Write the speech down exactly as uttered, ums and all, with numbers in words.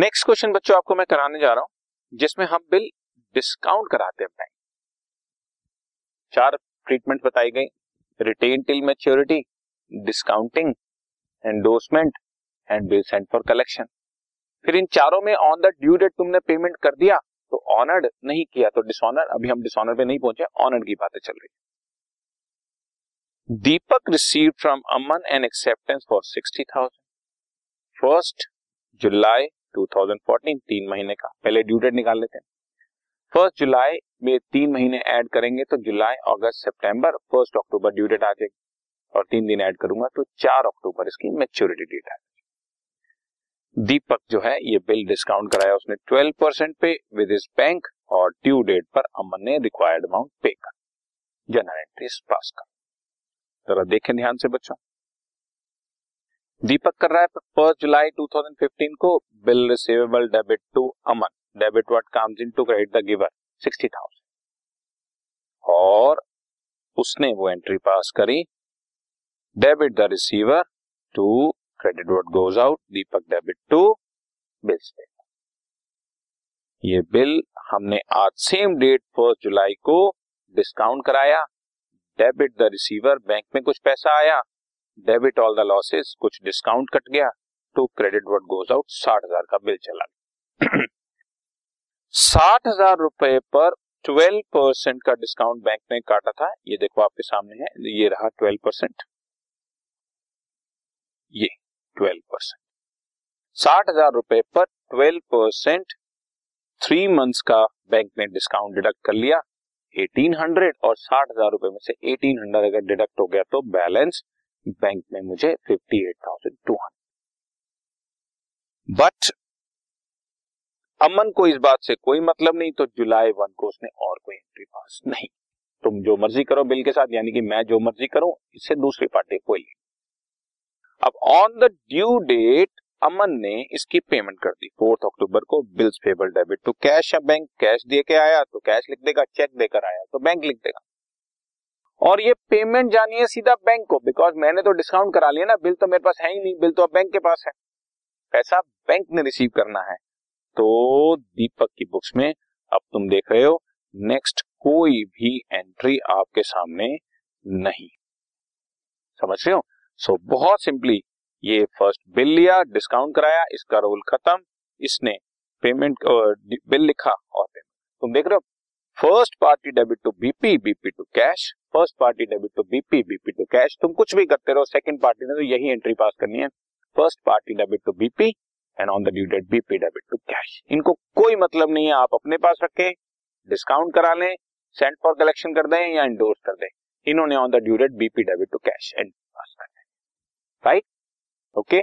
Next question बच्चों आपको मैं कराने जा रहा हूं जिसमें हम बिल डिस्काउंट कराते हैं बैंक। चार ट्रीटमेंट बताई गई, retain till maturity, discounting, endorsement and bill sent for collection. फिर इन चारों में ऑन द ड्यू डेट तुमने पेमेंट कर दिया तो ऑनर्ड, नहीं किया तो डिसऑनर्ड। अभी हम डिसऑनर्ड पे नहीं पहुंचे, ऑनर्ड की बातें चल रही है। Deepak receive from Aman an acceptance for sixty thousand, first July twenty fourteen, तीन महीने का। पहले ड्यू डेट निकाल लेते हैं। फर्स्ट जुलाई में तीन महीने ऐड करेंगे तो जुलाई, अगस्त, सितंबर, फर्स्ट अक्टूबर ड्यू डेट आ जाएगी और तीन दिन ऐड करूंगा तो चार अक्टूबर इसकी मैच्योरिटी डेट आ जाएगी। दीपक जो है ये बिल डिस्काउंट कराया उसने ट्वेल्व परसेंट पे विद हिज बैंक और ड्यू डेट पर अमन ने रिक्वायर्ड अमाउंट पे कर जनरल एंट्रीज पास कर। जरा देखें ध्यान से बच्चों, दीपक कर रहा है फर्स्ट जुलाई ट्वेंटी फिफ्टीन को bill receivable debit to Aman, debit what comes in to credit the giver sixty thousand, और उसने वो एंट्री पास करी debit the receiver to credit what goes out, Deepak debit to bills paid. ये bill हमने आज same date first जुलाई को discount कराया, debit the receiver, bank में कुछ पैसा आया, डेबिट ऑल द लॉसेस, कुछ डिस्काउंट कट गया, to credit what goes out साठ हजार का बिल चला गया। साठ हजार रुपए पर ट्वेल्व परसेंट का डिस्काउंट बैंक ने काटा था, ये देखो आपके सामने है, ये रहा ट्वेल्व परसेंट, ये ट्वेल्व परसेंट साठ हजार रुपए पर ट्वेल्व परसेंट थ्री मंथ्स का बैंक ने डिस्काउंट डिडक्ट कर लिया अठारह सौ, और साठ हजार रुपए में से अठारह सौ अगर डिडक्ट हो गया तो बैलेंस बैंक में मुझे अट्ठावन हज़ार दो सौ। बट अमन को इस बात से कोई मतलब नहीं तो जुलाई वन को उसने और कोई एंट्री पास नहीं। तुम जो मर्जी करो बिल के साथ, यानी कि मैं जो मर्जी करूं, इससे दूसरी पार्टी कोई नहीं। अब on the due date Aman ने इसकी पेमेंट कर दी फोर्थ अक्टूबर को, bills payable debit to cash. अब बैंक कैश दे के आया तो कैश लिख देगा, चेक देकर आया तो बैंक लिख देगा, और ये पेमेंट जानी है सीधा बैंक को, बिकॉज मैंने तो डिस्काउंट करा लिया ना, बिल तो मेरे पास है ही नहीं, बिल तो अब बैंक के पास है, पैसा बैंक ने रिसीव करना है। तो दीपक की बुक्स में अब तुम देख रहे हो नेक्स्ट कोई भी एंट्री आपके सामने नहीं, समझ रहे हो। सो so, बहुत सिंपली ये फर्स्ट बिल लिया, डिस्काउंट कराया, इसका रोल खत्म, इसने पेमेंट बिल लिखा और तुम देख रहे हो first party debit to BP, BP to cash, first party debit to BP, BP to cash. तुम कुछ भी करते रहो, सेकंड पार्टी ने तो यही एंट्री पास करनी है, first party debit to BP and on the due date BP debit to cash. इनको कोई मतलब नहीं है, आप अपने पास रखें, डिस्काउंट करा लें, सेंट फॉर कलेक्शन कर दें या इंडोर्स कर दें, इन्होंने on the due date BP debit to cash and pass कर दें, राइट। Okay.